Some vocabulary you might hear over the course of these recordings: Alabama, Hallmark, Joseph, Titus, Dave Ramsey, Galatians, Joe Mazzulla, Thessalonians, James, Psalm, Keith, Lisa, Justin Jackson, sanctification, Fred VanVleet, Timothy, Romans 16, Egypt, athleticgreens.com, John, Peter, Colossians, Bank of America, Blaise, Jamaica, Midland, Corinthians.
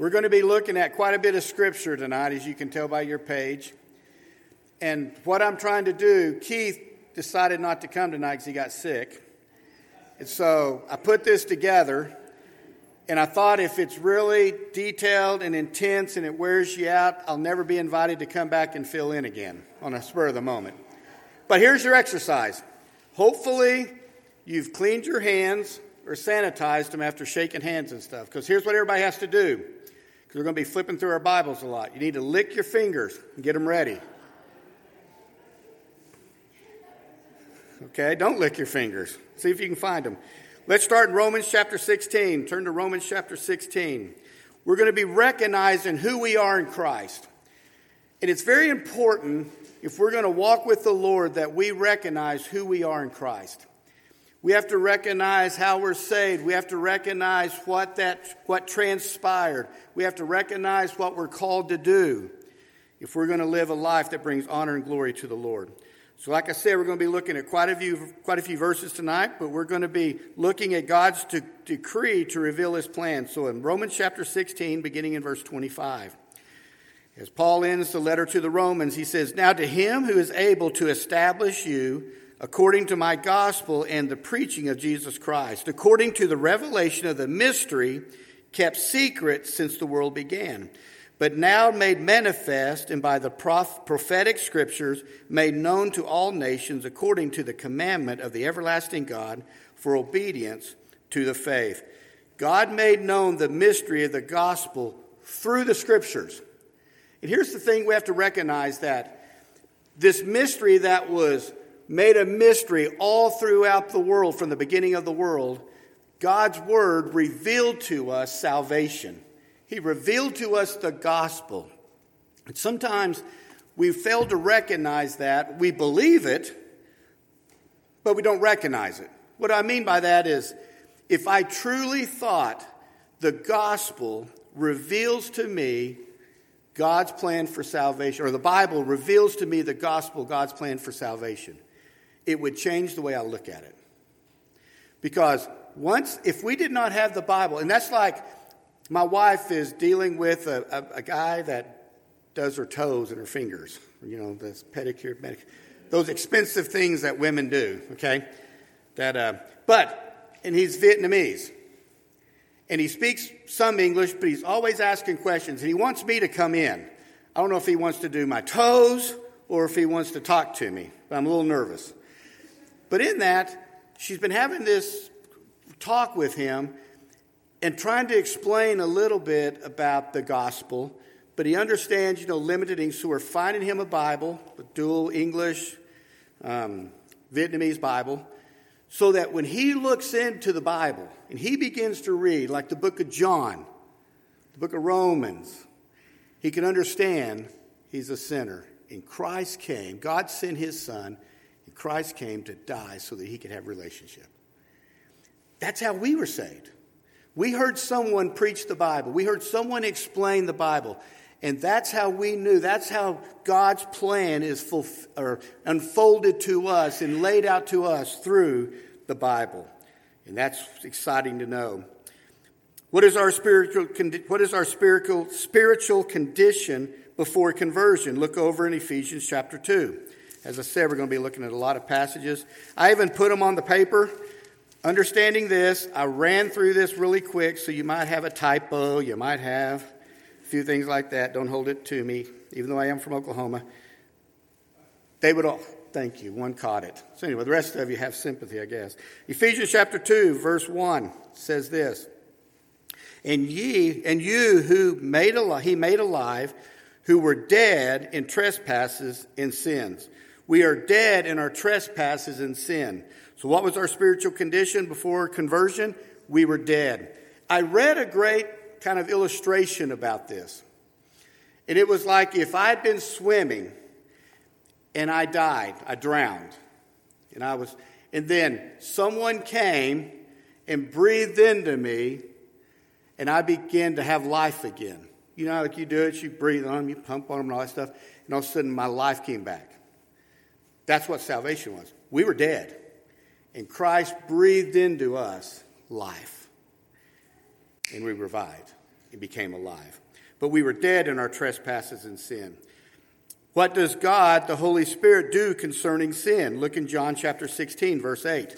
We're going to be looking at quite a bit of Scripture tonight, as you can tell by your page. And what I'm trying to do, Keith decided not to come tonight because he got sick. And so I put this together, and I thought if it's really detailed and intense and it wears you out, I'll never be invited to come back and fill in again on a spur of the moment. But here's your exercise. Hopefully, you've cleaned your hands or sanitized them after shaking hands and stuff. Because here's what everybody has to do. Because we're going to be flipping through our Bibles a lot. You need to lick your fingers and get them ready. Okay, don't lick your fingers. See if you can find them. Let's start in Romans chapter 16. Turn to Romans chapter 16. We're going to be recognizing who we are in Christ. And it's very important, if we're going to walk with the Lord, that we recognize who we are in Christ. We have to recognize how we're saved. We have to recognize what transpired. We have to recognize what we're called to do if we're going to live a life that brings honor and glory to the Lord. So like I said, we're going to be looking at quite a few verses tonight, but we're going to be looking at God's decree to reveal His plan. So in Romans chapter 16, beginning in verse 25, as Paul ends the letter to the Romans, he says, "Now to Him who is able to establish you according to my gospel and the preaching of Jesus Christ, according to the revelation of the mystery kept secret since the world began, but now made manifest and by the prophetic scriptures made known to all nations according to the commandment of the everlasting God for obedience to the faith." God made known the mystery of the gospel through the scriptures. And here's the thing we have to recognize, that this mystery that was made a mystery all throughout the world from the beginning of the world, God's word revealed to us salvation. He revealed to us the gospel. And sometimes we fail to recognize that. We believe it, but we don't recognize it. What I mean by that is, if I truly thought the gospel reveals to me God's plan for salvation, or the Bible reveals to me the gospel, God's plan for salvation, it would change the way I look at it. Because if we did not have the Bible, and that's like, my wife is dealing with a guy that does her toes and her fingers. You know, this pedicure, medicure, those expensive things that women do, okay? And he's Vietnamese. And he speaks some English, but he's always asking questions. And he wants me to come in. I don't know if he wants to do my toes or if he wants to talk to me, but I'm a little nervous. But in that, she's been having this talk with him and trying to explain a little bit about the gospel, but he understands, limited things. So we're finding him a Bible, a dual English, Vietnamese Bible, so that when he looks into the Bible and he begins to read, like the book of John, the book of Romans, he can understand he's a sinner. And Christ came, God sent His Son, and Christ came to die so that he could have relationship. That's how we were saved. We heard someone preach the Bible. We heard someone explain the Bible. And that's how we knew. That's how God's plan is unfolded to us and laid out to us through the Bible. And that's exciting to know. What is our spiritual condition before conversion? Look over in Ephesians chapter 2. As I said, we're going to be looking at a lot of passages. I even put them on the paper. Understanding this, I ran through this really quick, so you might have a typo, you might have a few things like that. Don't hold it to me, even though I am from Oklahoma. They would all, thank you, one caught it. So anyway, the rest of you have sympathy, I guess. Ephesians chapter 2, verse 1 says this, He made alive, who were dead in trespasses and sins. We are dead in our trespasses and sin. So what was our spiritual condition before conversion? We were dead. I read a great kind of illustration about this. And it was like if I'd been swimming and I died, I drowned. And then someone came and breathed into me and I began to have life again. You know, like you do it, you breathe on them, you pump on them and all that stuff. And all of a sudden my life came back. That's what salvation was. We were dead. And Christ breathed into us life. And we revived. and became alive. But we were dead in our trespasses and sin. What does God, the Holy Spirit, do concerning sin? Look in John chapter 16, verse 8.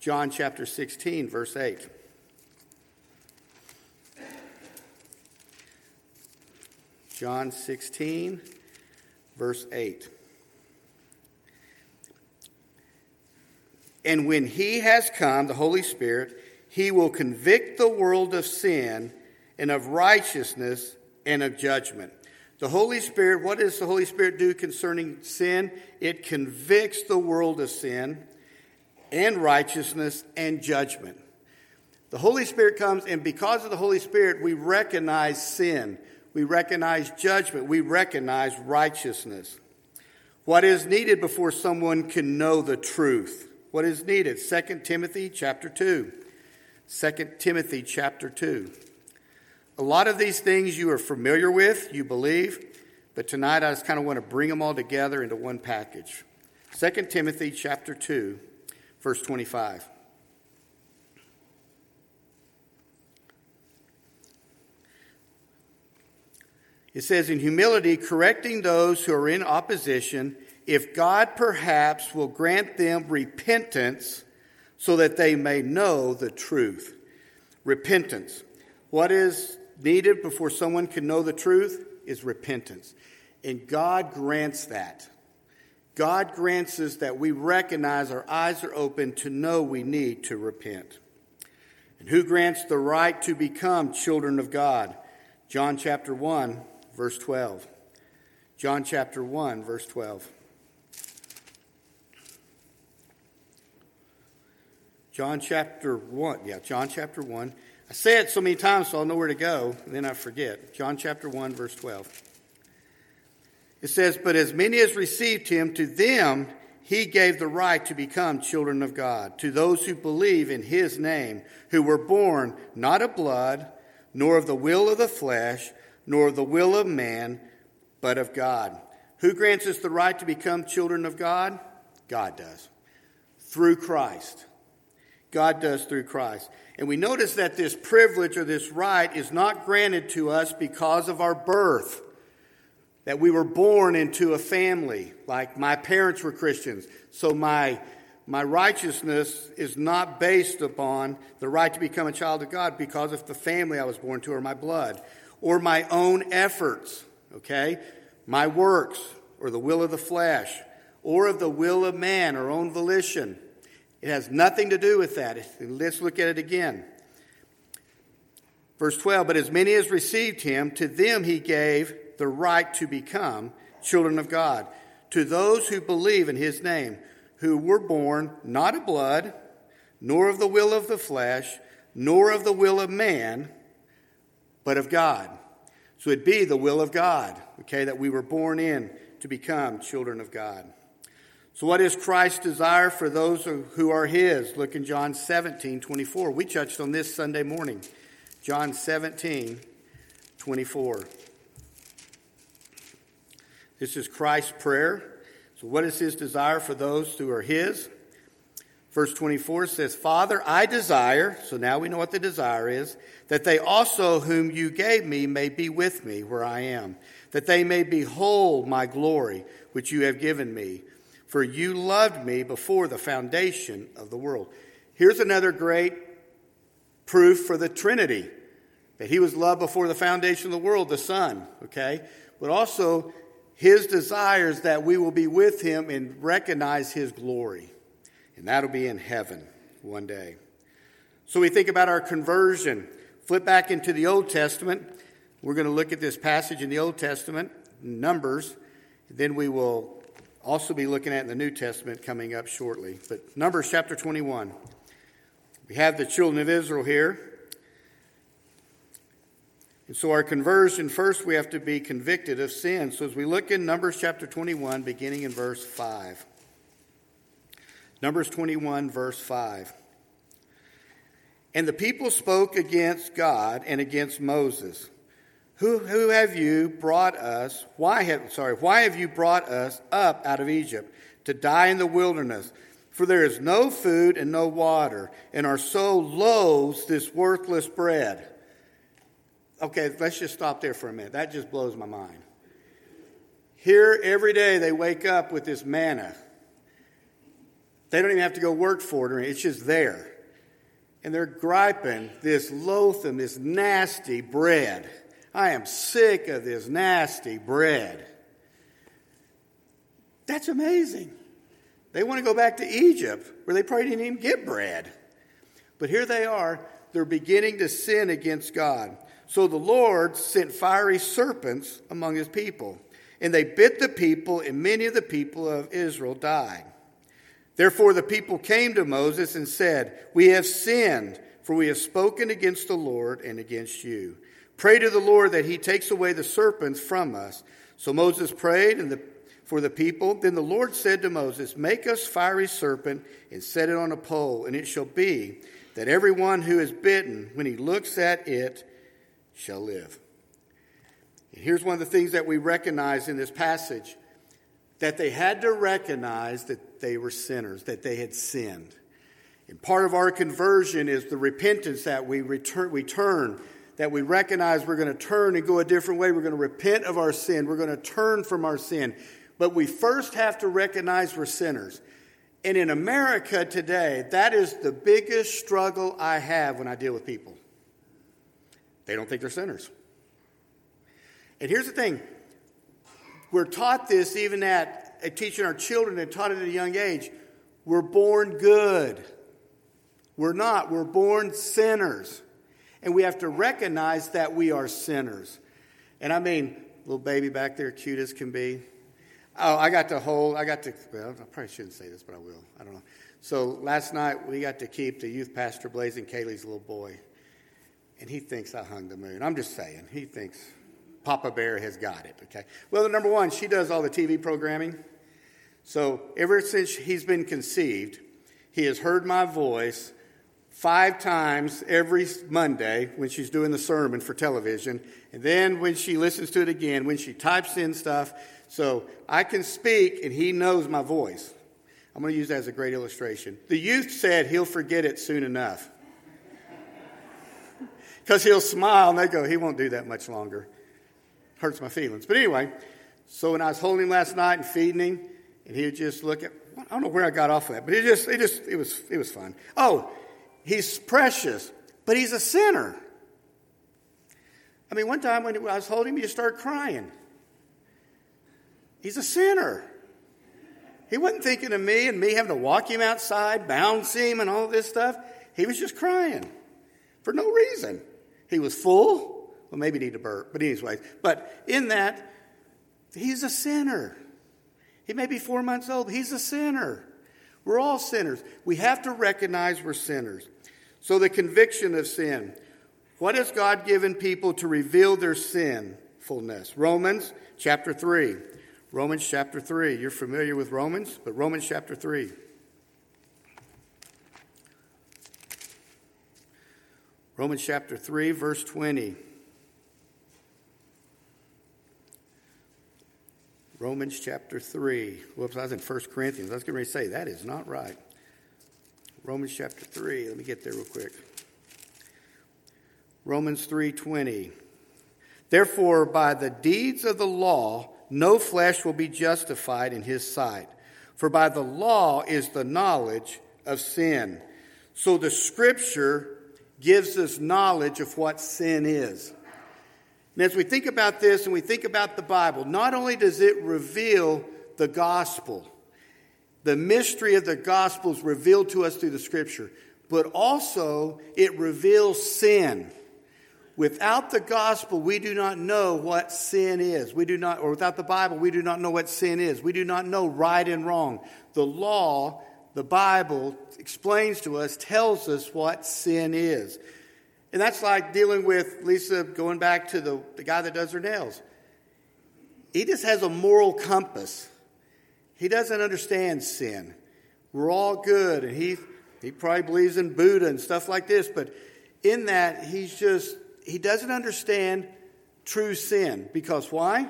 John chapter 16, verse 8. John 16, verse 8. And when he has come, the Holy Spirit, he will convict the world of sin and of righteousness and of judgment. The Holy Spirit, what does the Holy Spirit do concerning sin? It convicts the world of sin and righteousness and judgment. The Holy Spirit comes, and because of the Holy Spirit, we recognize sin. We recognize judgment. We recognize righteousness. What is needed before someone can know the truth? What is needed? 2 Timothy chapter 2. 2 Timothy chapter 2. A lot of these things you are familiar with, you believe, but tonight I just kind of want to bring them all together into one package. 2 Timothy chapter 2, verse 25. It says, in humility, correcting those who are in opposition, if God perhaps will grant them repentance so that they may know the truth. Repentance. What is needed before someone can know the truth is repentance. And God grants that. God grants us that we recognize our eyes are open to know we need to repent. And who grants the right to become children of God? John chapter 1, verse 12. John chapter 1, verse 12. John chapter 1. I say it so many times so I'll know where to go, and then I forget. John chapter 1, verse 12. It says, but as many as received him, to them he gave the right to become children of God, to those who believe in his name, who were born not of blood, nor of the will of the flesh, nor of the will of man, but of God. Who grants us the right to become children of God? God does. Through Christ. God does through Christ. And we notice that this privilege or this right is not granted to us because of our birth, that we were born into a family, like my parents were Christians. So my righteousness is not based upon the right to become a child of God because of the family I was born to or my blood or my own efforts, okay? My works or the will of the flesh or of the will of man or own volition. It has nothing to do with that. Let's look at it again. Verse 12, but as many as received him, to them he gave the right to become children of God, to those who believe in his name, who were born not of blood, nor of the will of the flesh, nor of the will of man, but of God. So it'd be the will of God, okay, that we were born in to become children of God. So what is Christ's desire for those who are his? Look in John 17, 24. We touched on this Sunday morning. John 17, 24. This is Christ's prayer. So what is his desire for those who are his? Verse 24 says, Father, I desire, so now we know what the desire is, that they also whom you gave me may be with me where I am, that they may behold my glory which you have given me. For you loved me before the foundation of the world. Here's another great proof for the Trinity. That he was loved before the foundation of the world, the Son. Okay? But also, his desire is that we will be with him and recognize his glory. And that'll be in heaven one day. So we think about our conversion. Flip back into the Old Testament. We're going to look at this passage in the Old Testament, Numbers. Then we will also be looking at in the New Testament coming up shortly. But Numbers chapter 21. We have the children of Israel here. And so our conversion, first we have to be convicted of sin. So as we look in Numbers chapter 21, beginning in verse 5. Numbers 21, verse 5. And the people spoke against God and against Moses. Who have you brought us? Why have you brought us up out of Egypt to die in the wilderness? For there is no food and no water, and our soul loathes this worthless bread. Okay, let's just stop there for a minute. That just blows my mind. Here, every day, they wake up with this manna. They don't even have to go work for it, or it's just there. And they're griping this loathsome, this nasty bread. I am sick of this nasty bread. That's amazing. They want to go back to Egypt, where they probably didn't even get bread. But here they are. They're beginning to sin against God. So the Lord sent fiery serpents among his people, and they bit the people, and many of the people of Israel died. Therefore the people came to Moses and said, "We have sinned, for we have spoken against the Lord and against you. Pray to the Lord that he takes away the serpents from us." So Moses prayed for the people. Then the Lord said to Moses, "Make us fiery serpent and set it on a pole, and it shall be that everyone who is bitten, when he looks at it, shall live." And here's one of the things that we recognize in this passage, that they had to recognize that they were sinners, that they had sinned. And part of our conversion is the repentance that we turn, that we recognize we're going to turn and go a different way. We're going to repent of our sin. We're going to turn from our sin. But we first have to recognize we're sinners. And in America today, that is the biggest struggle I have when I deal with people. They don't think they're sinners. And here's the thing. We're taught this even at teaching our children and taught it at a young age. We're born good. We're not. We're born sinners. And we have to recognize that we are sinners. And I mean, little baby back there, cute as can be. Oh, well, I probably shouldn't say this, but I will. I don't know. So last night we got to keep the youth pastor, Blaise, and Kaylee's little boy. And he thinks I hung the moon. I'm just saying. He thinks Papa Bear has got it, okay? Well, number one, she does all the TV programming. So ever since he's been conceived, he has heard my voice 5 times every Monday when she's doing the sermon for television. And then when she listens to it again, when she types in stuff. So I can speak, and he knows my voice. I'm going to use that as a great illustration. The youth said he'll forget it soon enough. Because he'll smile, and they go, he won't do that much longer. Hurts my feelings. But anyway, so when I was holding him last night and feeding him, and he would just look at, I don't know where I got off of that, but it was fun. Oh, he's precious, but he's a sinner. I mean, one time when I was holding him, he just started crying. He's a sinner. He wasn't thinking of me and me having to walk him outside, bounce him, and all this stuff. He was just crying for no reason. He was full. Well, maybe he needed a burp. But anyways, but in that, he's a sinner. He may be 4 months old. He's a sinner. We're all sinners. We have to recognize we're sinners. So the conviction of sin. What has God given people to reveal their sinfulness? Romans chapter 3. You're familiar with Romans, but Romans chapter 3. Romans chapter 3, verse 20. Romans chapter 3. Whoops, I was in 1 Corinthians. I was going to say, that is not right. Romans chapter 3. Let me get there real quick. Romans 3:20. Therefore, by the deeds of the law, no flesh will be justified in his sight. For by the law is the knowledge of sin. So the scripture gives us knowledge of what sin is. And as we think about this and we think about the Bible, not only does it reveal the gospel, the mystery of the gospel is revealed to us through the scripture, but also it reveals sin. Without the gospel, we do not know what sin is. Or without the Bible, we do not know what sin is. We do not know right and wrong. The law, the Bible, explains to us, tells us what sin is. And that's like dealing with Lisa, going back to the guy that does her nails. He just has a moral compass. He doesn't understand sin. We're all good, and he probably believes in Buddha and stuff like this, but in that, he doesn't understand true sin. Because why?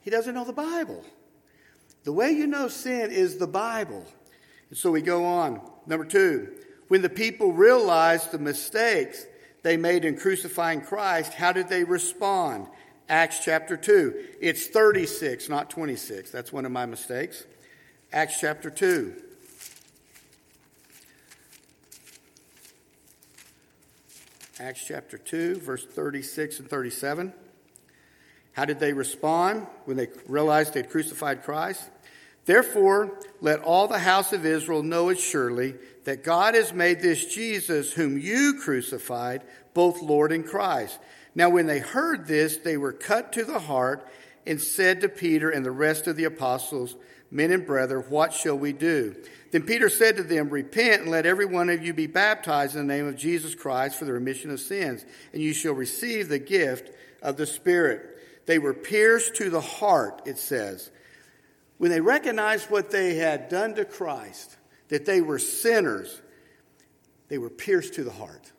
He doesn't know the Bible. The way you know sin is the Bible. And so we go on. Number 2, when the people realized the mistakes they made in crucifying Christ, how did they respond? Acts chapter 2. It's 36, not 26. That's one of my mistakes. Acts chapter 2. Acts chapter 2, verse 36 and 37. How did they respond when they realized they'd crucified Christ? Therefore, let all the house of Israel know assuredly that God has made this Jesus, whom you crucified, both Lord and Christ. Now, when they heard this, they were cut to the heart and said to Peter and the rest of the apostles, Men and brethren, what shall we do? Then Peter said to them, Repent and let every one of you be baptized in the name of Jesus Christ for the remission of sins, and you shall receive the gift of the Spirit. They were pierced to the heart, it says. When they recognized what they had done to Christ, that they were sinners, they were pierced to the heart.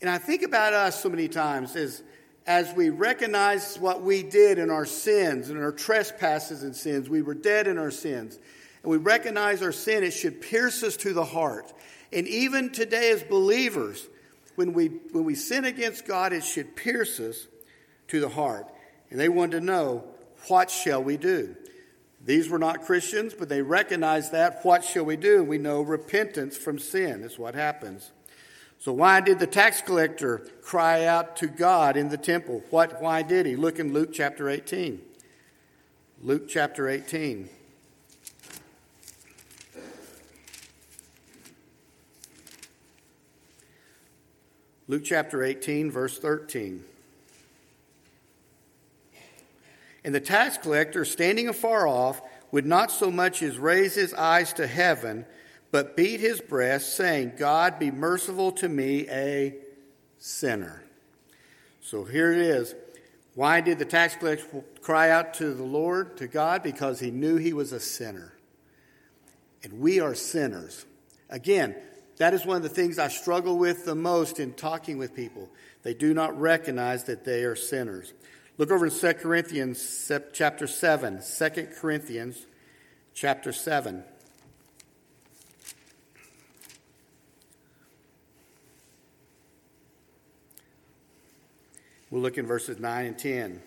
And I think about us so many times as we recognize what we did in our sins and our trespasses and sins, we were dead in our sins, and we recognize our sin, it should pierce us to the heart. And even today as believers, when we sin against God, it should pierce us to the heart. And they wanted to know, what shall we do? These were not Christians, but they recognized that. What shall we do? We know repentance from sin is what happens. So why did the tax collector cry out to God in the temple? Why did he? Look in Luke chapter 18. Luke chapter 18. Luke chapter 18, verse 13. And the tax collector, standing afar off, would not so much as raise his eyes to heaven, but beat his breast, saying, God, be merciful to me, a sinner. So here it is. Why did the tax collector cry out to the Lord, to God? Because he knew he was a sinner. And we are sinners. Again, that is one of the things I struggle with the most in talking with people. They do not recognize that they are sinners. Look over in 2 Corinthians chapter 7. 2 Corinthians chapter 7. We'll look in verses 9 and 10.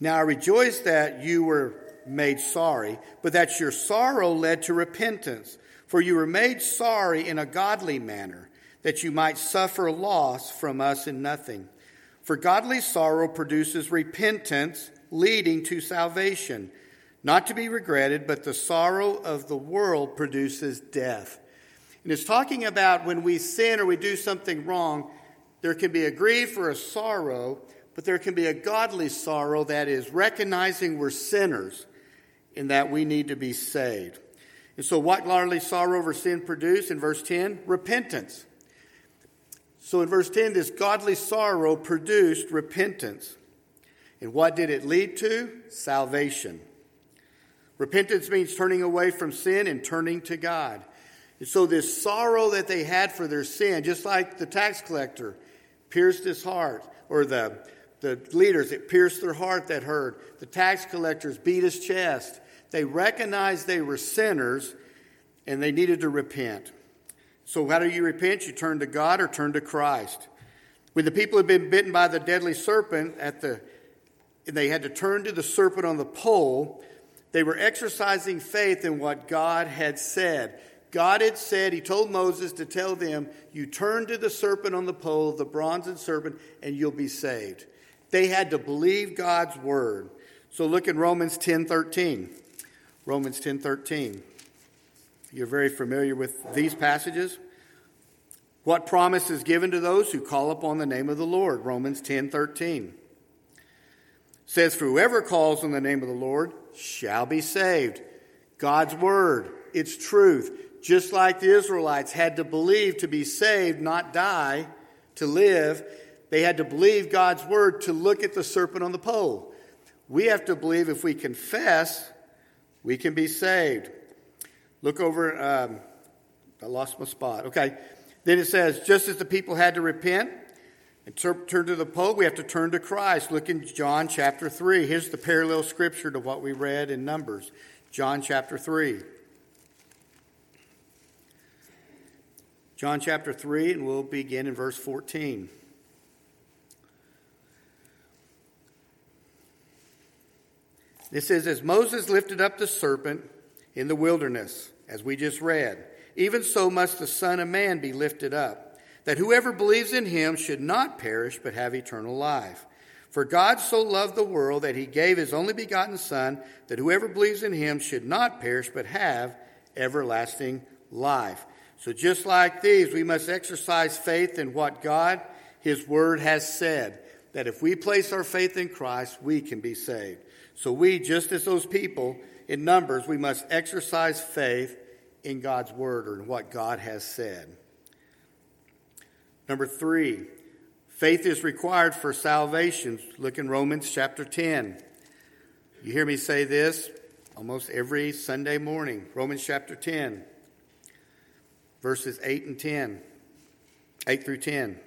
Now I rejoice that you were made sorry, but that your sorrow led to repentance. For you were made sorry in a godly manner, that you might suffer loss from us in nothing. For godly sorrow produces repentance, leading to salvation, not to be regretted, but the sorrow of the world produces death. And it's talking about when we sin or we do something wrong, there can be a grief or a sorrow, but there can be a godly sorrow that is recognizing we're sinners and that we need to be saved. And so what godly sorrow over sin produces in verse 10? Repentance. So in verse 10, this godly sorrow produced repentance. And what did it lead to? Salvation. Repentance means turning away from sin and turning to God. And so this sorrow that they had for their sin, just like the tax collector pierced his heart, or the leaders, it pierced their heart that heard. The tax collectors beat his chest. They recognized they were sinners and they needed to repent. So how do you repent? You turn to God or turn to Christ. When the people had been bitten by the deadly serpent and they had to turn to the serpent on the pole, they were exercising faith in what God had said. God had said, he told Moses to tell them, you turn to the serpent on the pole, the bronze serpent, and you'll be saved. They had to believe God's word. So look in Romans 10:13. Romans 10:13. You're very familiar with these passages. What promise is given to those who call upon the name of the Lord? Romans 10:13 says, for whoever calls on the name of the Lord shall be saved. God's word, it's truth. Just like the Israelites had to believe to be saved, not die, to live. They had to believe God's word to look at the serpent on the pole. We have to believe if we confess, we can be saved. Look over, I lost my spot. Okay, then it says, just as the people had to repent and turn to the pole, we have to turn to Christ. Look in John chapter 3. Here's the parallel scripture to what we read in Numbers. John chapter 3. John chapter 3, and we'll begin in verse 14. It says, as Moses lifted up the serpent in the wilderness, as we just read, even so must the Son of Man be lifted up, that whoever believes in him should not perish but have eternal life. For God so loved the world that he gave his only begotten Son, that whoever believes in him should not perish but have everlasting life. So just like these, we must exercise faith in what God, his word, has said, that if we place our faith in Christ, we can be saved. So we, just as those people in Numbers, we must exercise faith in God's word or in what God has said. Number 3, faith is required for salvation. Look in Romans chapter 10. You hear me say this almost every Sunday morning. Romans chapter 10, verses 8 through 10.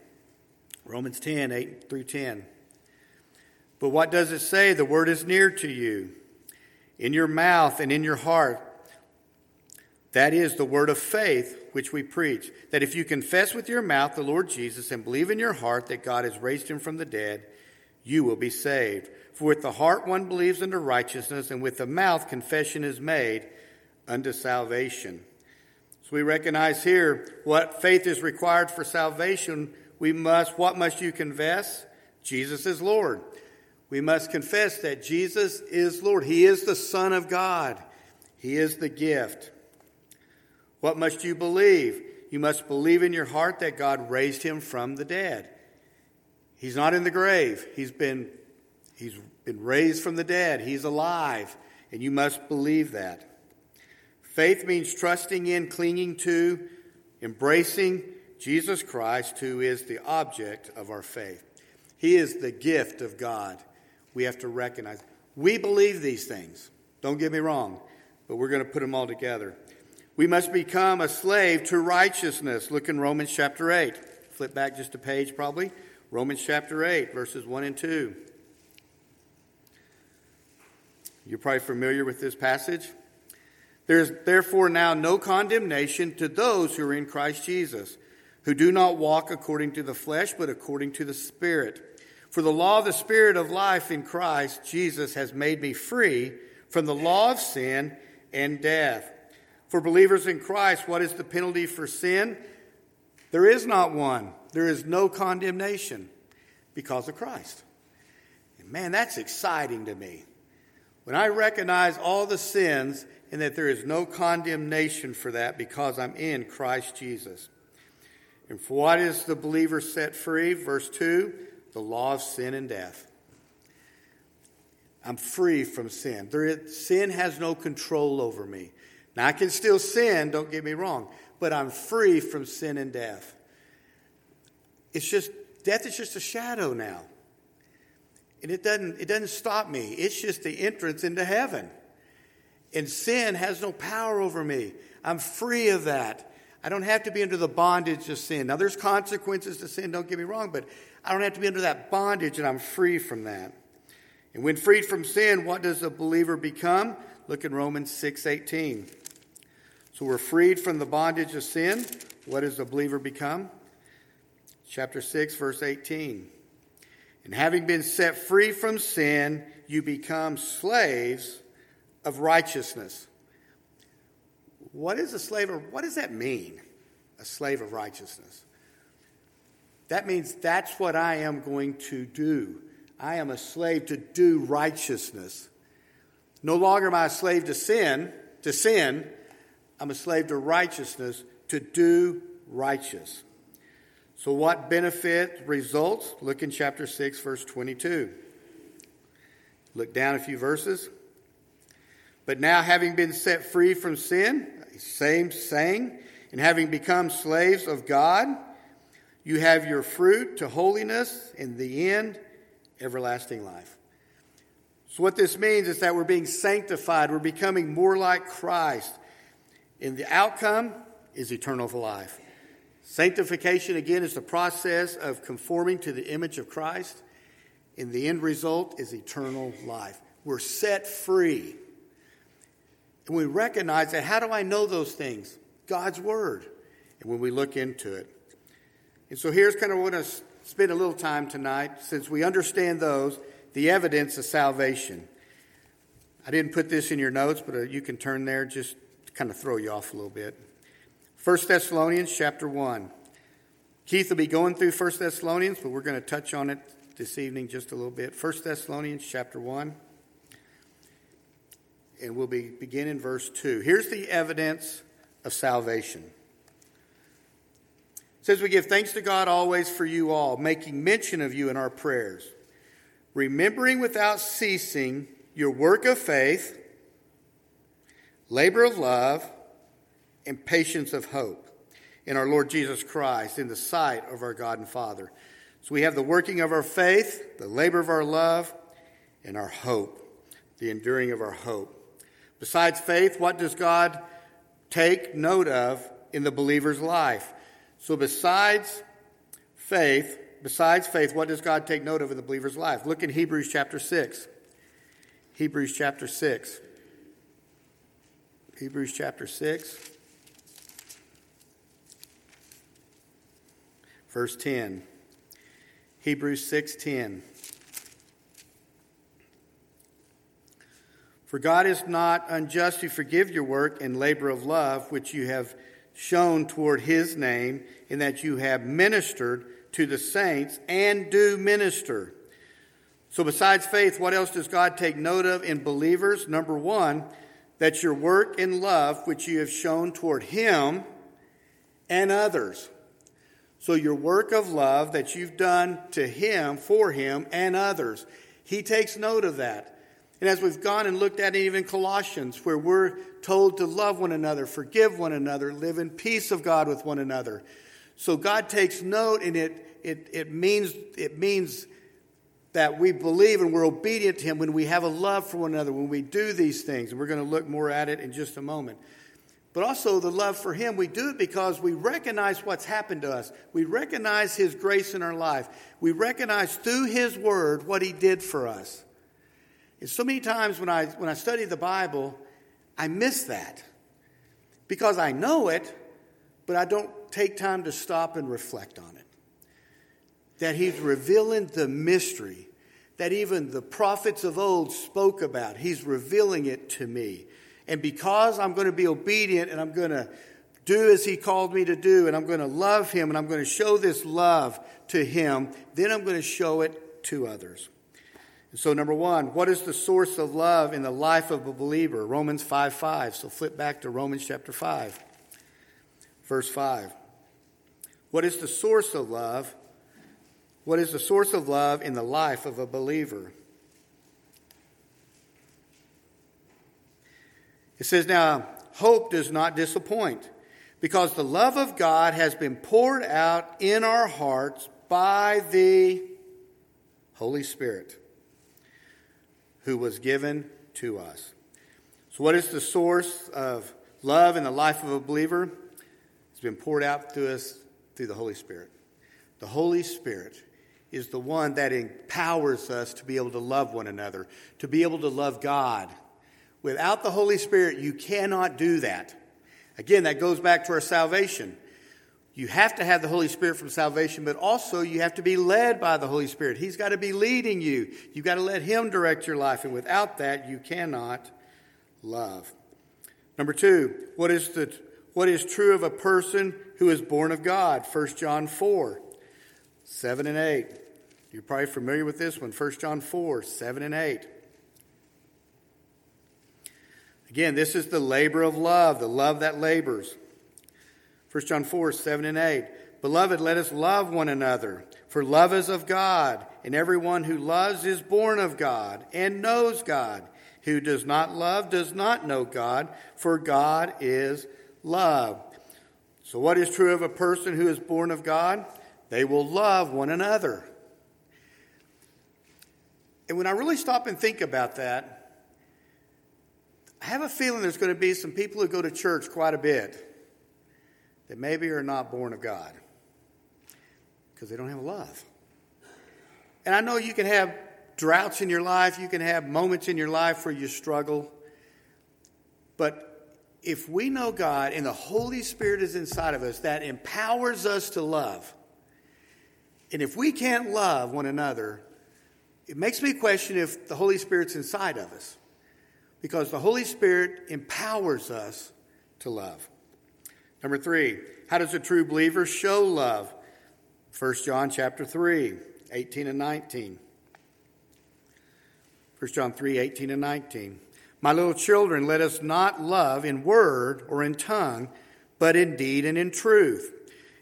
Romans 10, 8 through 10. But what does it say? The word is near to you, in your mouth and in your heart. That is the word of faith which we preach, that if you confess with your mouth the Lord Jesus and believe in your heart that God has raised him from the dead, you will be saved. For with the heart one believes unto righteousness, and with the mouth confession is made unto salvation. So we recognize here what faith is required for salvation. What must you confess? Jesus is Lord. We must confess that Jesus is Lord. He is the Son of God. He is the gift. What must you believe? You must believe in your heart that God raised him from the dead. He's not in the grave. He's been raised from the dead. He's alive. And you must believe that. Faith means trusting in, clinging to, embracing Jesus Christ, who is the object of our faith. He is the gift of God. We have to recognize. We believe these things. Don't get me wrong, but we're going to put them all together. We must become a slave to righteousness. Look in Romans chapter 8. Flip back just a page probably. Romans chapter 8, verses 1 and 2. You're probably familiar with this passage. There is therefore now no condemnation to those who are in Christ Jesus, who do not walk according to the flesh, but according to the Spirit. For the law of the Spirit of life in Christ Jesus has made me free from the law of sin and death. For believers in Christ, what is the penalty for sin? There is not one. There is no condemnation because of Christ. And man, that's exciting to me. When I recognize all the sins and that there is no condemnation for that because I'm in Christ Jesus. And for what is the believer set free? Verse 2, the law of sin and death. I'm free from sin. Sin has no control over me. Now, I can still sin, don't get me wrong, but I'm free from sin and death. Death is just a shadow now. And it doesn't stop me. It's just the entrance into heaven. And sin has no power over me. I'm free of that. I don't have to be under the bondage of sin. Now, there's consequences to sin, don't get me wrong, but I don't have to be under that bondage, and I'm free from that. And when freed from sin, what does a believer become? Look in Romans 6:18. So we're freed from the bondage of sin. What does a believer become? Chapter 6, verse 18. And having been set free from sin, you become slaves of righteousness. What is a slave? What does that mean? A slave of righteousness. That means that's what I am going to do. I am a slave to do righteousness. No longer am I a slave to sin. I'm a slave to righteousness, to do righteous. So what benefit results? Look in chapter 6, verse 22. Look down a few verses. But now having been set free from sin, same saying, and having become slaves of God, you have your fruit to holiness, and the end, everlasting life. So what this means is that we're being sanctified. We're becoming more like Christ. And the outcome is eternal life. Sanctification, again, is the process of conforming to the image of Christ. And the end result is eternal life. We're set free. And we recognize that. How do I know those things? God's word. when we look into it. And so here's kind of what I spend a little time tonight, since we understand those, the evidence of salvation. I didn't put this in your notes, but you can turn there just to kind of throw you off a little bit. 1 Thessalonians chapter 1. Keith will be going through 1 Thessalonians, but we're going to touch on it this evening just a little bit. 1 Thessalonians chapter 1, and we'll begin in verse 2. Here's the evidence of salvation. It says, "We give thanks to God always for you all, making mention of you in our prayers, remembering without ceasing your work of faith, labor of love, and patience of hope in our Lord Jesus Christ in the sight of our God and Father." So we have the working of our faith, the labor of our love, and our hope, the enduring of our hope. Besides faith, what does God take note of in the believer's life? So besides faith, what does God take note of in the believer's life? Look in Hebrews chapter 6. Hebrews chapter 6. Verse 10. Hebrews 6:10. "For God is not unjust to forgive your work and labor of love, which you have shown toward his name, in that you have ministered to the saints and do minister." So besides faith, what else does God take note of in believers? Number one, that your work and love, which you have shown toward him and others. So your work of love that you've done to him, for him, and others. He takes note of that. And as we've gone and looked at even Colossians, where we're told to love one another, forgive one another, live in peace of God with one another. So God takes note, and it means that we believe and we're obedient to him when we have a love for one another, when we do these things. And we're going to look more at it in just a moment. But also the love for him, we do it because we recognize what's happened to us. We recognize his grace in our life. We recognize through his word what he did for us. And so many times when I study the Bible, I miss that. Because I know it, but I don't take time to stop and reflect on it. That he's revealing the mystery that even the prophets of old spoke about. He's revealing it to me. And because I'm going to be obedient and I'm going to do as he called me to do, and I'm going to love him and I'm going to show this love to him, then I'm going to show it to others. And so number one, what is the source of love in the life of a believer? Romans 5:5. So flip back to Romans chapter 5, verse 5. What is the source of love? What is the source of love in the life of a believer? It says, "Now, hope does not disappoint, because the love of God has been poured out in our hearts by the Holy Spirit, who was given to us." So what is the source of love in the life of a believer? It's been poured out to us through the Holy Spirit. The Holy Spirit is the one that empowers us to be able to love one another, to be able to love God. Without the Holy Spirit, you cannot do that. Again, that goes back to our salvation. You have to have the Holy Spirit from salvation, but also you have to be led by the Holy Spirit. He's got to be leading you. You've got to let him direct your life, and without that, you cannot love. Number two, what is true of a person who is born of God? 1 John 4, 7 and 8. You're probably familiar with this one, 1 John 4, 7 and 8. Again, this is the labor of love, the love that labors. 1 John 4, 7 and 8. "Beloved, let us love one another, for love is of God, and everyone who loves is born of God and knows God. Who does not love does not know God, for God is love." So what is true of a person who is born of God? They will love one another. And when I really stop and think about that, I have a feeling there's going to be some people who go to church quite a bit that maybe are not born of God because they don't have love. And I know you can have droughts in your life. You can have moments in your life where you struggle. But if we know God and the Holy Spirit is inside of us, that empowers us to love. And if we can't love one another, it makes me question if the Holy Spirit's inside of us, because the Holy Spirit empowers us to love. Number 3, how does a true believer show love? 1 John chapter 3, 18 and 19. 1 John 3, 18 and 19. My little children, let us not love in word or in tongue, but in deed and in truth.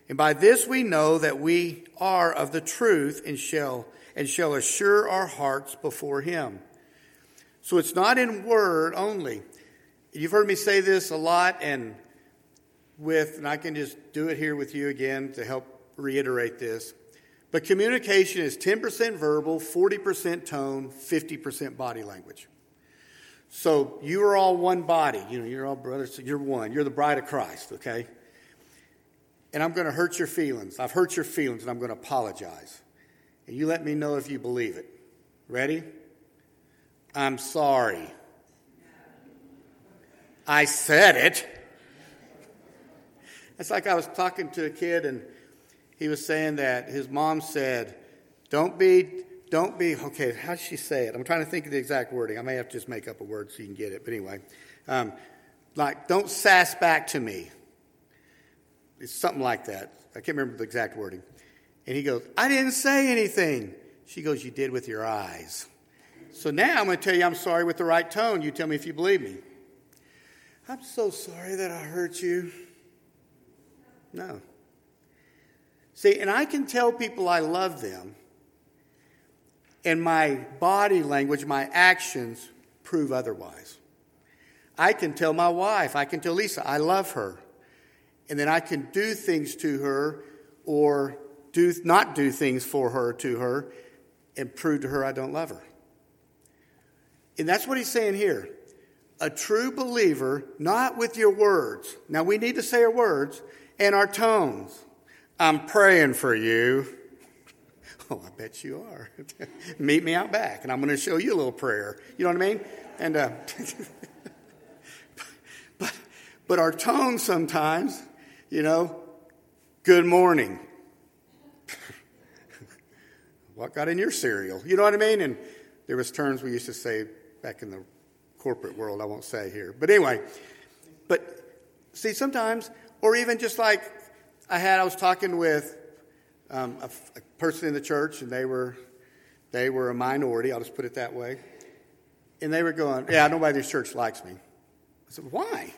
And by this we know that we are of the truth and shall assure our hearts before him. So it's not in word only. You've heard me say this a lot, and I can just do it here with you again to help reiterate this. But communication is 10% verbal, 40% tone, 50% body language. So you are all one body. You know, you're all brothers. So you're one. You're the bride of Christ, okay? And I'm going to hurt your feelings. I've hurt your feelings, and I'm going to apologize. And you let me know if you believe it. Ready? I'm sorry. I said it. It's like I was talking to a kid, and he was saying that his mom said, okay, how did she say it? I'm trying to think of the exact wording. I may have to just make up a word so you can get it. But anyway, don't sass back to me. It's something like that. I can't remember the exact wording. And he goes, I didn't say anything. She goes, you did with your eyes. So now I'm going to tell you I'm sorry with the right tone. You tell me if you believe me. I'm so sorry that I hurt you. No. See, and I can tell people I love them, and my body language, my actions prove otherwise. I can tell my wife, I can tell Lisa, I love her. And then I can do things to her or do not do things for her to her and prove to her I don't love her. And that's what he's saying here. A true believer, not with your words. Now, we need to say our words and our tones. I'm praying for you. Oh, I bet you are. Meet me out back, and I'm going to show you a little prayer. You know what I mean? And but our tone sometimes, you know, good morning. What got in your cereal? You know what I mean? And there was terms we used to say back in the corporate world, I won't say here. But anyway, see, sometimes, or even just like I was talking with a person in the church, and they were a minority, I'll just put it that way. And they were going, yeah, nobody in this church likes me. I said, why?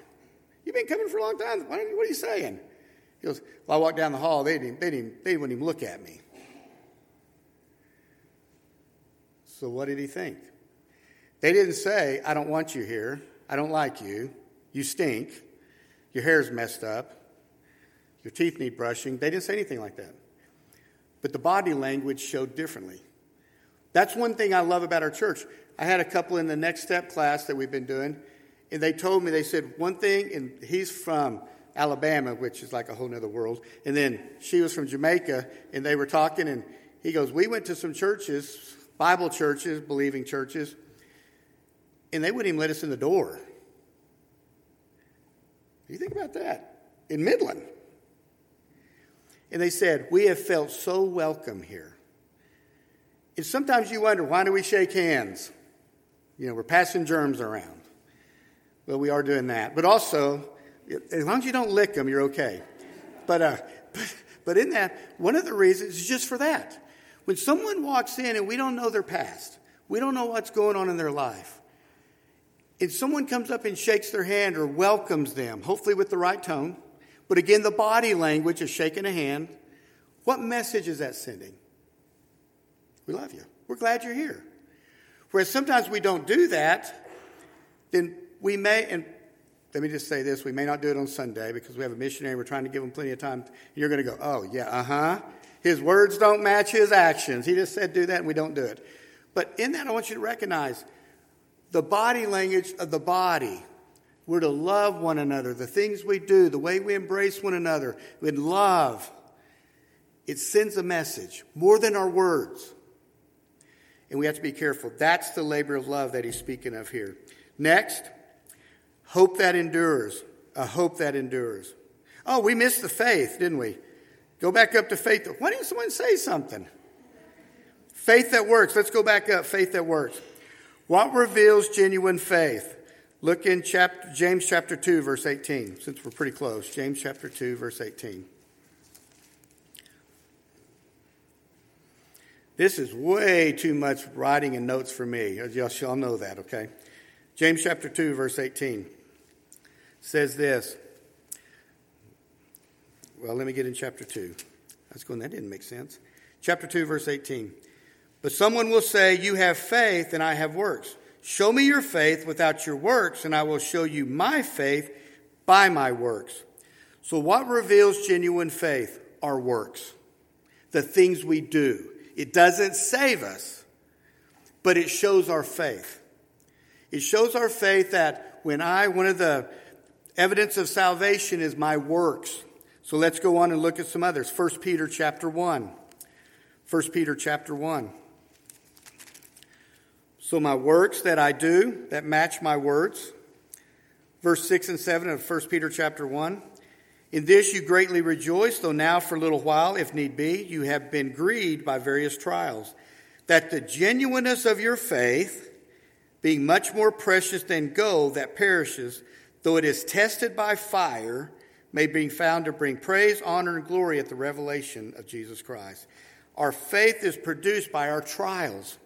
You've been coming for a long time. What are you saying? He goes, well, I walked down the hall, they wouldn't even look at me. So what did he think? They didn't say, I don't want you here. I don't like you. You stink. Your hair's messed up. Your teeth need brushing. They didn't say anything like that. But the body language showed differently. That's one thing I love about our church. I had a couple in the Next Step class that we've been doing, and they told me, they said one thing, and he's from Alabama, which is like a whole other world, and then she was from Jamaica, and they were talking, and he goes, we went to some churches, Bible churches, believing churches, and they wouldn't even let us in the door. You think about that. In Midland. And they said, we have felt so welcome here. And sometimes you wonder, why do we shake hands? You know, we're passing germs around. Well, we are doing that. But also, as long as you don't lick them, you're okay. But in that, one of the reasons is just for that. When someone walks in and we don't know their past, we don't know what's going on in their life, and someone comes up and shakes their hand or welcomes them, hopefully with the right tone, but again, the body language is shaking a hand. What message is that sending? We love you. We're glad you're here. Whereas sometimes we don't do that, then we may, and let me just say this, we may not do it on Sunday because we have a missionary, we're trying to give him plenty of time. You're going to go, oh, yeah, uh-huh. His words don't match his actions. He just said do that and we don't do it. But in that, I want you to recognize the body language of the body. We're to love one another. The things we do, the way we embrace one another, with love, it sends a message more than our words. And we have to be careful. That's the labor of love that he's speaking of here. Next, hope that endures. a hope that endures. Oh, we missed the faith, didn't we? Go back up to faith. Why didn't someone say something? Faith that works. Let's go back up. Faith that works. What reveals genuine faith? Look in James chapter 2, verse 18, since we're pretty close. James chapter 2, verse 18. This is way too much writing and notes for me. Y'all know that, okay? James chapter 2, verse 18 says this. Well, let me get in chapter 2. That didn't make sense. Chapter 2, verse 18. But someone will say, you have faith and I have works. Show me your faith without your works, and I will show you my faith by my works. So what reveals genuine faith? Our works. The things we do. It doesn't save us, but it shows our faith. It shows our faith that one of the evidence of salvation is my works. So let's go on and look at some others. 1 Peter chapter 1. 1 Peter chapter 1. So my works that I do, that match my words. Verse 6 and 7 of 1 Peter chapter 1. In this you greatly rejoice, though now for a little while, if need be, you have been grieved by various trials. That the genuineness of your faith, being much more precious than gold that perishes, though it is tested by fire, may be found to bring praise, honor, and glory at the revelation of Jesus Christ. Our faith is produced by our trials.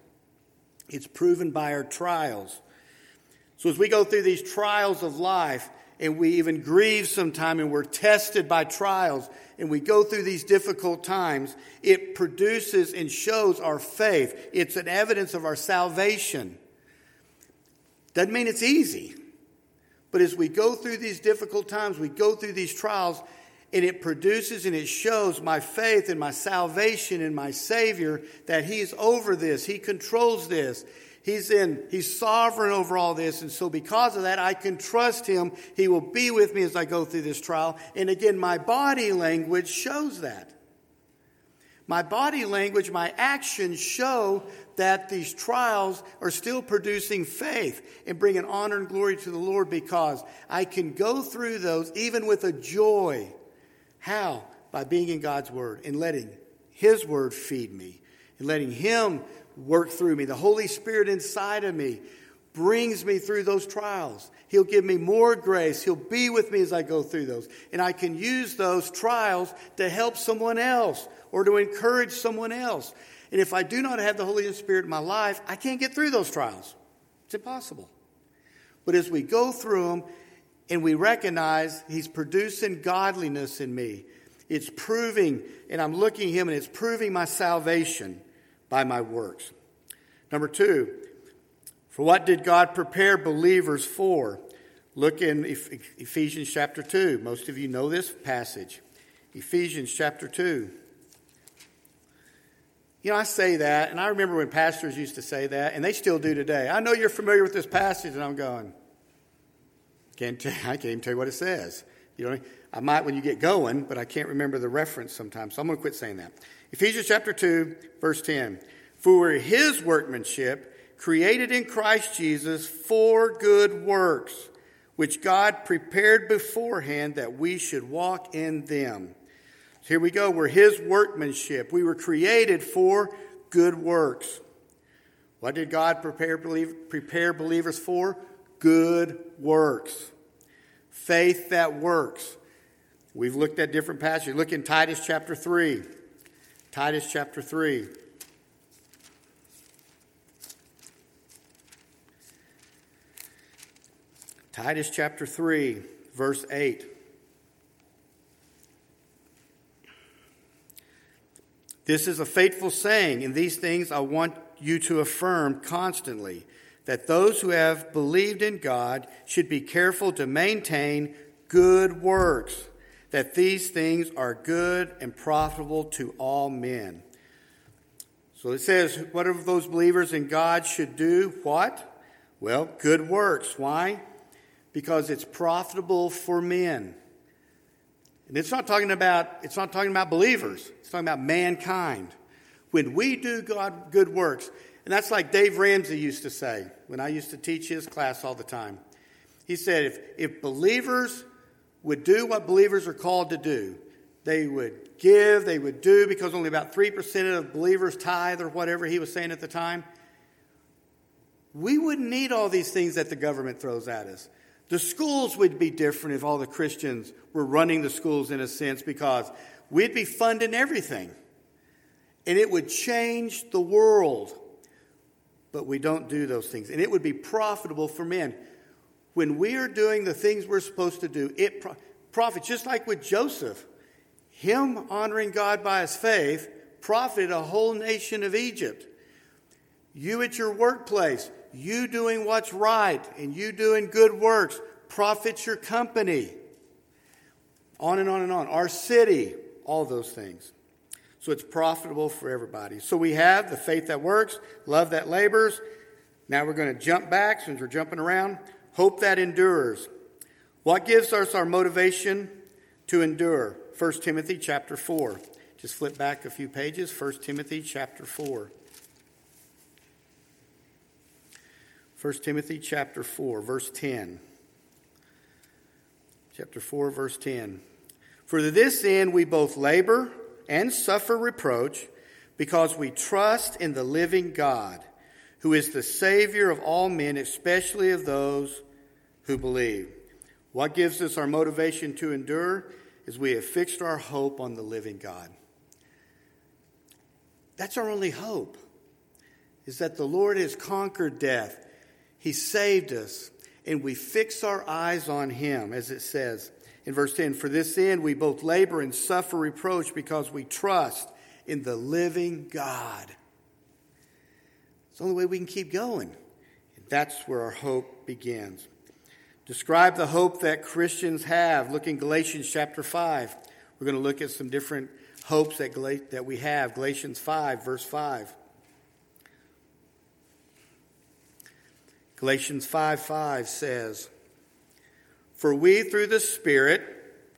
It's proven by our trials. So as we go through these trials of life, and we even grieve sometimes, and we're tested by trials, and we go through these difficult times, it produces and shows our faith. It's an evidence of our salvation. Doesn't mean it's easy. But as we go through these difficult times, we go through these trials, and it produces and it shows my faith and my salvation and my Savior, that He's over this. He controls this. He's sovereign over all this. And so because of that, I can trust Him. He will be with me as I go through this trial. And again, my body language shows that. My body language, my actions show that these trials are still producing faith and bringing honor and glory to the Lord, because I can go through those even with a joy. How? By being in God's Word and letting His Word feed me and letting Him work through me. The Holy Spirit inside of me brings me through those trials. He'll give me more grace. He'll be with me as I go through those. And I can use those trials to help someone else or to encourage someone else. And if I do not have the Holy Spirit in my life, I can't get through those trials. It's impossible. But as we go through them, and we recognize He's producing godliness in me. It's proving, and I'm looking at Him, and it's proving my salvation by my works. Number two, for what did God prepare believers for? Look in Ephesians chapter 2. Most of you know this passage. Ephesians chapter 2. You know, I say that, and I remember when pastors used to say that, and they still do today. I know you're familiar with this passage, and I'm going... I can't even tell you what it says. You know what I mean? I might when you get going, but I can't remember the reference sometimes. So I'm going to quit saying that. Ephesians chapter 2, verse 10. For we're His workmanship, created in Christ Jesus for good works, which God prepared beforehand that we should walk in them. So here we go. We're His workmanship. We were created for good works. What did God prepare believers for? Good works. Faith that works. We've looked at different passages. Look in Titus chapter 3. Titus chapter 3. Titus chapter 3, verse 8. This is a faithful saying, and these things I want you to affirm constantly, that those who have believed in God should be careful to maintain good works, that these things are good and profitable to all men. So it says, what are those believers in God should do? What? Well, good works. Why? Because it's profitable for men. And it's not talking about believers. It's talking about mankind. When we do good works. And that's like Dave Ramsey used to say when I used to teach his class all the time. He said, if believers would do what believers are called to do. They would give, they would do, because only about 3% of believers tithe or whatever he was saying at the time. We wouldn't need all these things that the government throws at us. The schools would be different if all the Christians were running the schools in a sense, because we'd be funding everything. And it would change the world. But we don't do those things. And it would be profitable for men. When we are doing the things we're supposed to do, it profits, just like with Joseph. Him honoring God by his faith profited a whole nation of Egypt. You at your workplace, you doing what's right and you doing good works profits your company. On and on and on. Our city, all those things. So it's profitable for everybody. So we have the faith that works, love that labors. Now we're going to jump back since we're jumping around. Hope that endures. What gives us our motivation to endure? 1 Timothy chapter 4. Just flip back a few pages. 1 Timothy chapter 4. 1 Timothy chapter 4, verse 10. Chapter 4, verse 10. For to this end we both labor and suffer reproach, because we trust in the living God, who is the Savior of all men, especially of those who believe. What gives us our motivation to endure is we have fixed our hope on the living God. That's our only hope, is that the Lord has conquered death. He saved us, and we fix our eyes on him, as it says in verse 10, for this end we both labor and suffer reproach, because we trust in the living God. It's the only way we can keep going. And that's where our hope begins. Describe the hope that Christians have. Look in Galatians chapter 5. We're going to look at some different hopes that we have. Galatians 5, verse 5. Galatians 5:5 says, for we through the Spirit,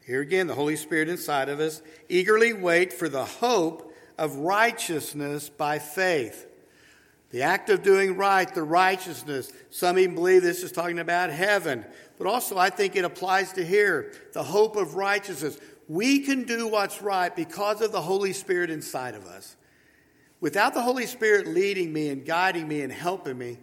here again the Holy Spirit inside of us, eagerly wait for the hope of righteousness by faith. The act of doing right, the righteousness. Some even believe this is talking about heaven. But also I think it applies to here, the hope of righteousness. We can do what's right because of the Holy Spirit inside of us. Without the Holy Spirit leading me and guiding me and helping me,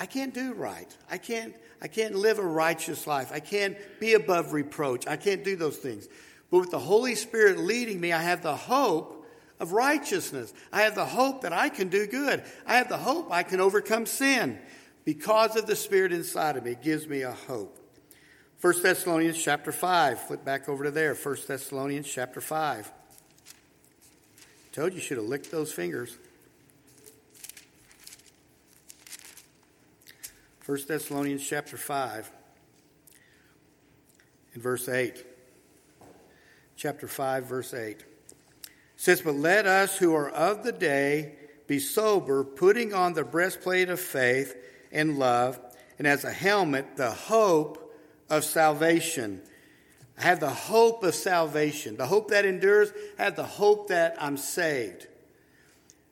I can't do right. I can't live a righteous life. I can't be above reproach. I can't do those things. But with the Holy Spirit leading me, I have the hope of righteousness. I have the hope that I can do good. I have the hope I can overcome sin. Because of the Spirit inside of me, it gives me a hope. 1 Thessalonians chapter 5. Flip back over to there. 1 Thessalonians chapter 5. Told you should have licked those fingers. 1 Thessalonians chapter 5 and verse 8. Chapter 5, verse 8. Says, but let us who are of the day be sober, putting on the breastplate of faith and love, and as a helmet, the hope of salvation. I have the hope of salvation. The hope that endures. I have the hope that I'm saved.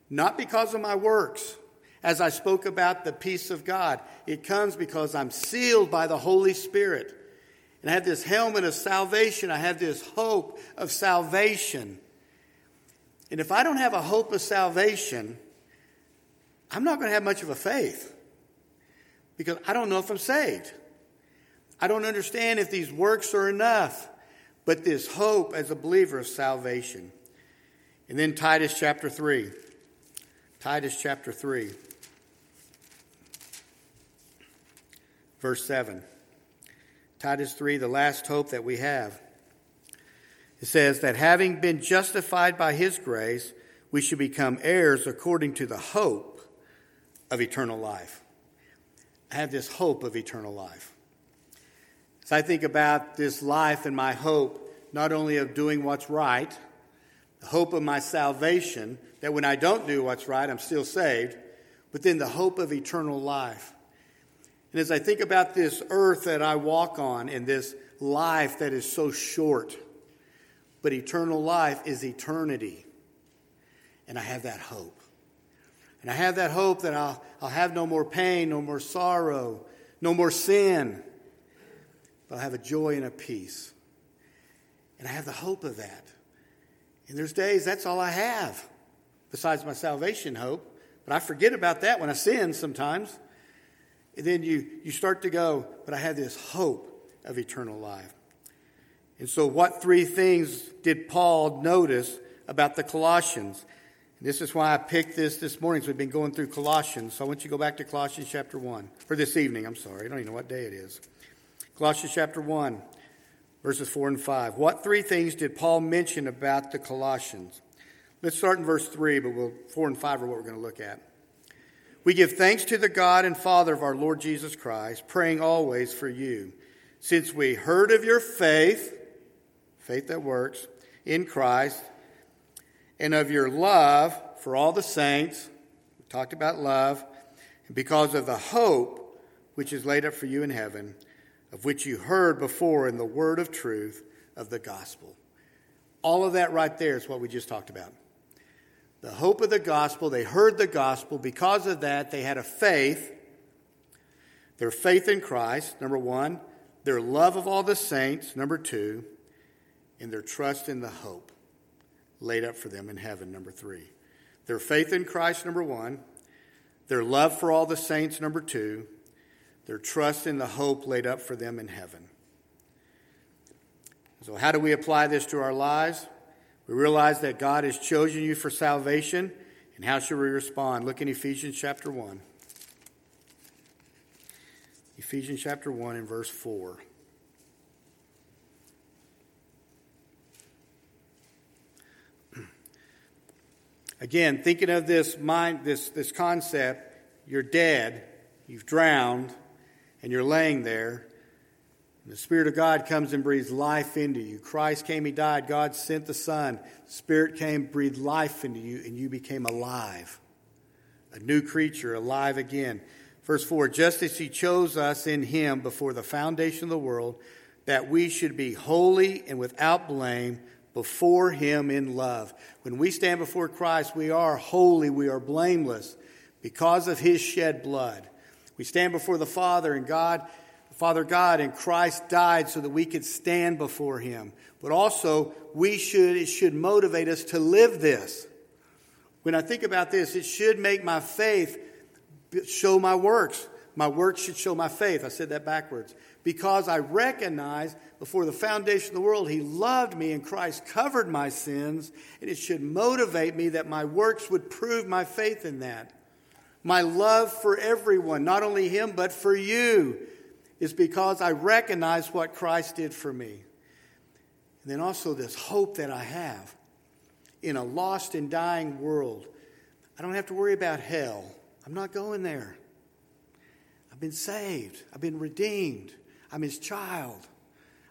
Not because of my works. As I spoke about the peace of God, it comes because I'm sealed by the Holy Spirit. And I have this helmet of salvation. I have this hope of salvation. And if I don't have a hope of salvation, I'm not going to have much of a faith. Because I don't know if I'm saved. I don't understand if these works are enough. But this hope as a believer of salvation. And then Titus chapter 3. Titus chapter 3. Verse 7. Titus 3, the last hope that we have. It says that having been justified by his grace, we should become heirs according to the hope of eternal life. I have this hope of eternal life. As I think about this life and my hope, not only of doing what's right, the hope of my salvation, that when I don't do what's right, I'm still saved, but then the hope of eternal life. And as I think about this earth that I walk on and this life that is so short, but eternal life is eternity. And I have that hope. And I have that hope that I'll have no more pain, no more sorrow, no more sin. But I'll have a joy and a peace And I have the hope of that. And there's days that's all I have besides my salvation hope. But I forget about that when I sin sometimes. And then you start to go, but I have this hope of eternal life. And so what three things did Paul notice about the Colossians? And this is why I picked this morning, because we've been going through Colossians. So I want you to go back to Colossians chapter 1. Or this evening, I'm sorry. I don't even know what day it is. Colossians chapter 1, verses 4 and 5. What three things did Paul mention about the Colossians? Let's start in verse 3, but 4 and 5 are what we're going to look at. We give thanks to the God and Father of our Lord Jesus Christ, praying always for you, since we heard of your faith that works, in Christ, and of your love for all the saints. We talked about love. And because of the hope which is laid up for you in heaven, of which you heard before in the word of truth of the gospel. All of that right there is what we just talked about. The hope of the gospel. They heard the gospel. Because of that, they had a faith. Their faith in Christ, number one. Their love of all the saints, number two. And their trust in the hope laid up for them in heaven, number three. Their faith in Christ, number one. Their love for all the saints, number two. Their trust in the hope laid up for them in heaven. So how do we apply this to our lives? We realize that God has chosen you for salvation. And how should we respond? Look in Ephesians chapter 1. Ephesians chapter 1 and verse 4. Again, thinking of this mind, this concept, you're dead, you've drowned, and you're laying there. And the Spirit of God comes and breathes life into you. Christ came, He died. God sent the Son. The Spirit came, breathed life into you, and you became alive. A new creature, alive again. Verse 4, just as He chose us in Him before the foundation of the world, that we should be holy and without blame before Him in love. When we stand before Christ, we are holy, we are blameless because of His shed blood. We stand before the Father, and God, Father God, and Christ died so that we could stand before Him. But also, it should motivate us to live this. When I think about this, it should make my faith show my works. My works should show my faith. I said that backwards. Because I recognize before the foundation of the world, He loved me and Christ covered my sins. And it should motivate me that my works would prove my faith in that. My love for everyone, not only Him, but for you, is because I recognize what Christ did for me. And then also this hope that I have in a lost and dying world. I don't have to worry about hell. I'm not going there. I've been saved. I've been redeemed. I'm His child.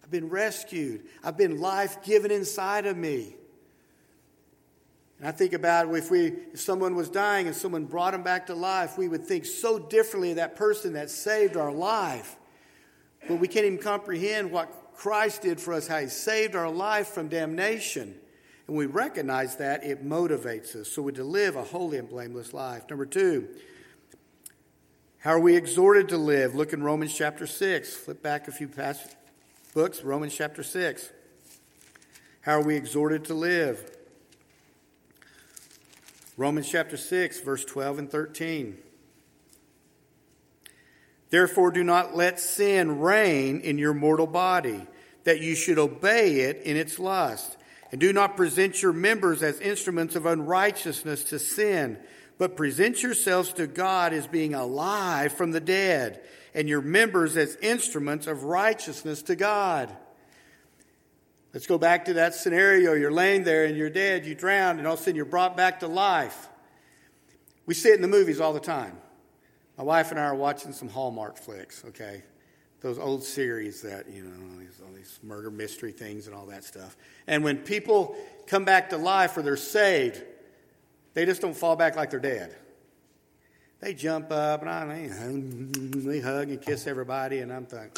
I've been rescued. I've been life given inside of me. And I think about if someone was dying and someone brought them back to life, we would think so differently of that person that saved our life. But we can't even comprehend what Christ did for us, how He saved our life from damnation. And we recognize that it motivates us so we to live a holy and blameless life. Number two, how are we exhorted to live? Look in Romans chapter 6. Flip back a few past books. Romans chapter 6. How are we exhorted to live? Romans chapter 6, verse 12 and 13. Therefore do not let sin reign in your mortal body, that you should obey it in its lust. And do not present your members as instruments of unrighteousness to sin, but present yourselves to God as being alive from the dead, and your members as instruments of righteousness to God. Let's go back to that scenario. You're laying there and you're dead, you drowned, and all of a sudden you're brought back to life. We see it in the movies all the time. My wife and I are watching some Hallmark flicks, okay? Those old series that, you know, all these murder mystery things and all that stuff. And when people come back to life or they're saved, they just don't fall back like they're dead. They jump up and they hug and kiss everybody, and I'm thinking,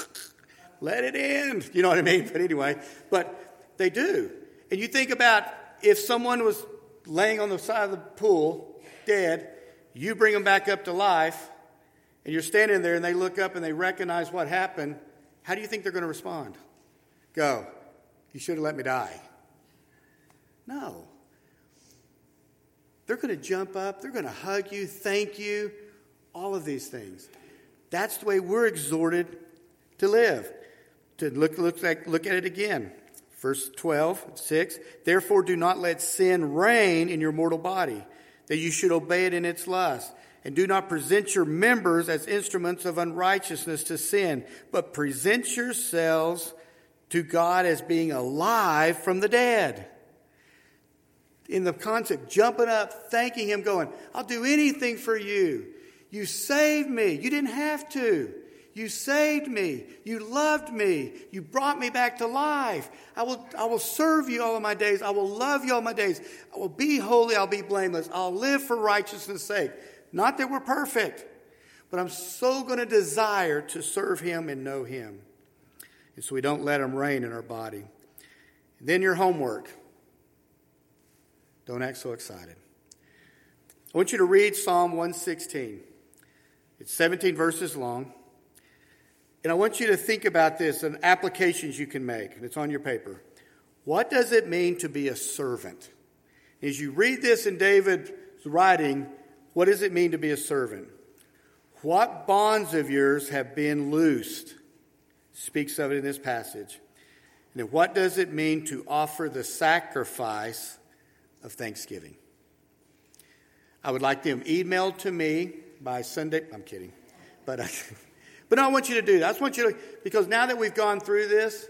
let it end. You know what I mean? But anyway, but they do. And you think about if someone was laying on the side of the pool, dead, you bring them back up to life, and you're standing there and they look up and they recognize what happened. How do you think they're going to respond? Go, He should have let me die. No. They're going to jump up. They're going to hug you, thank you, all of these things. That's the way we're exhorted to live. To look at it again. Verse 12:6. Therefore do not let sin reign in your mortal body, that you should obey it in its lust. And do not present your members as instruments of unrighteousness to sin, but present yourselves to God as being alive from the dead. In the concept, jumping up, thanking Him, going, I'll do anything for you. You saved me. You didn't have to. You saved me. You loved me. You brought me back to life. I will serve you all of my days. I will love you all my days. I will be holy. I'll be blameless. I'll live for righteousness' sake. Not that we're perfect, but I'm so going to desire to serve Him and know Him. And so we don't let Him reign in our body. And then your homework. Don't act so excited. I want you to read Psalm 116. It's 17 verses long. And I want you to think about this and applications you can make. And it's on your paper. What does it mean to be a servant? As you read this in David's writing, what does it mean to be a servant? What bonds of yours have been loosed? Speaks of it in this passage. And then what does it mean to offer the sacrifice of thanksgiving? I would like them emailed to me by Sunday. I'm kidding. But no, I want you to do that. I just want you to, because now that we've gone through this,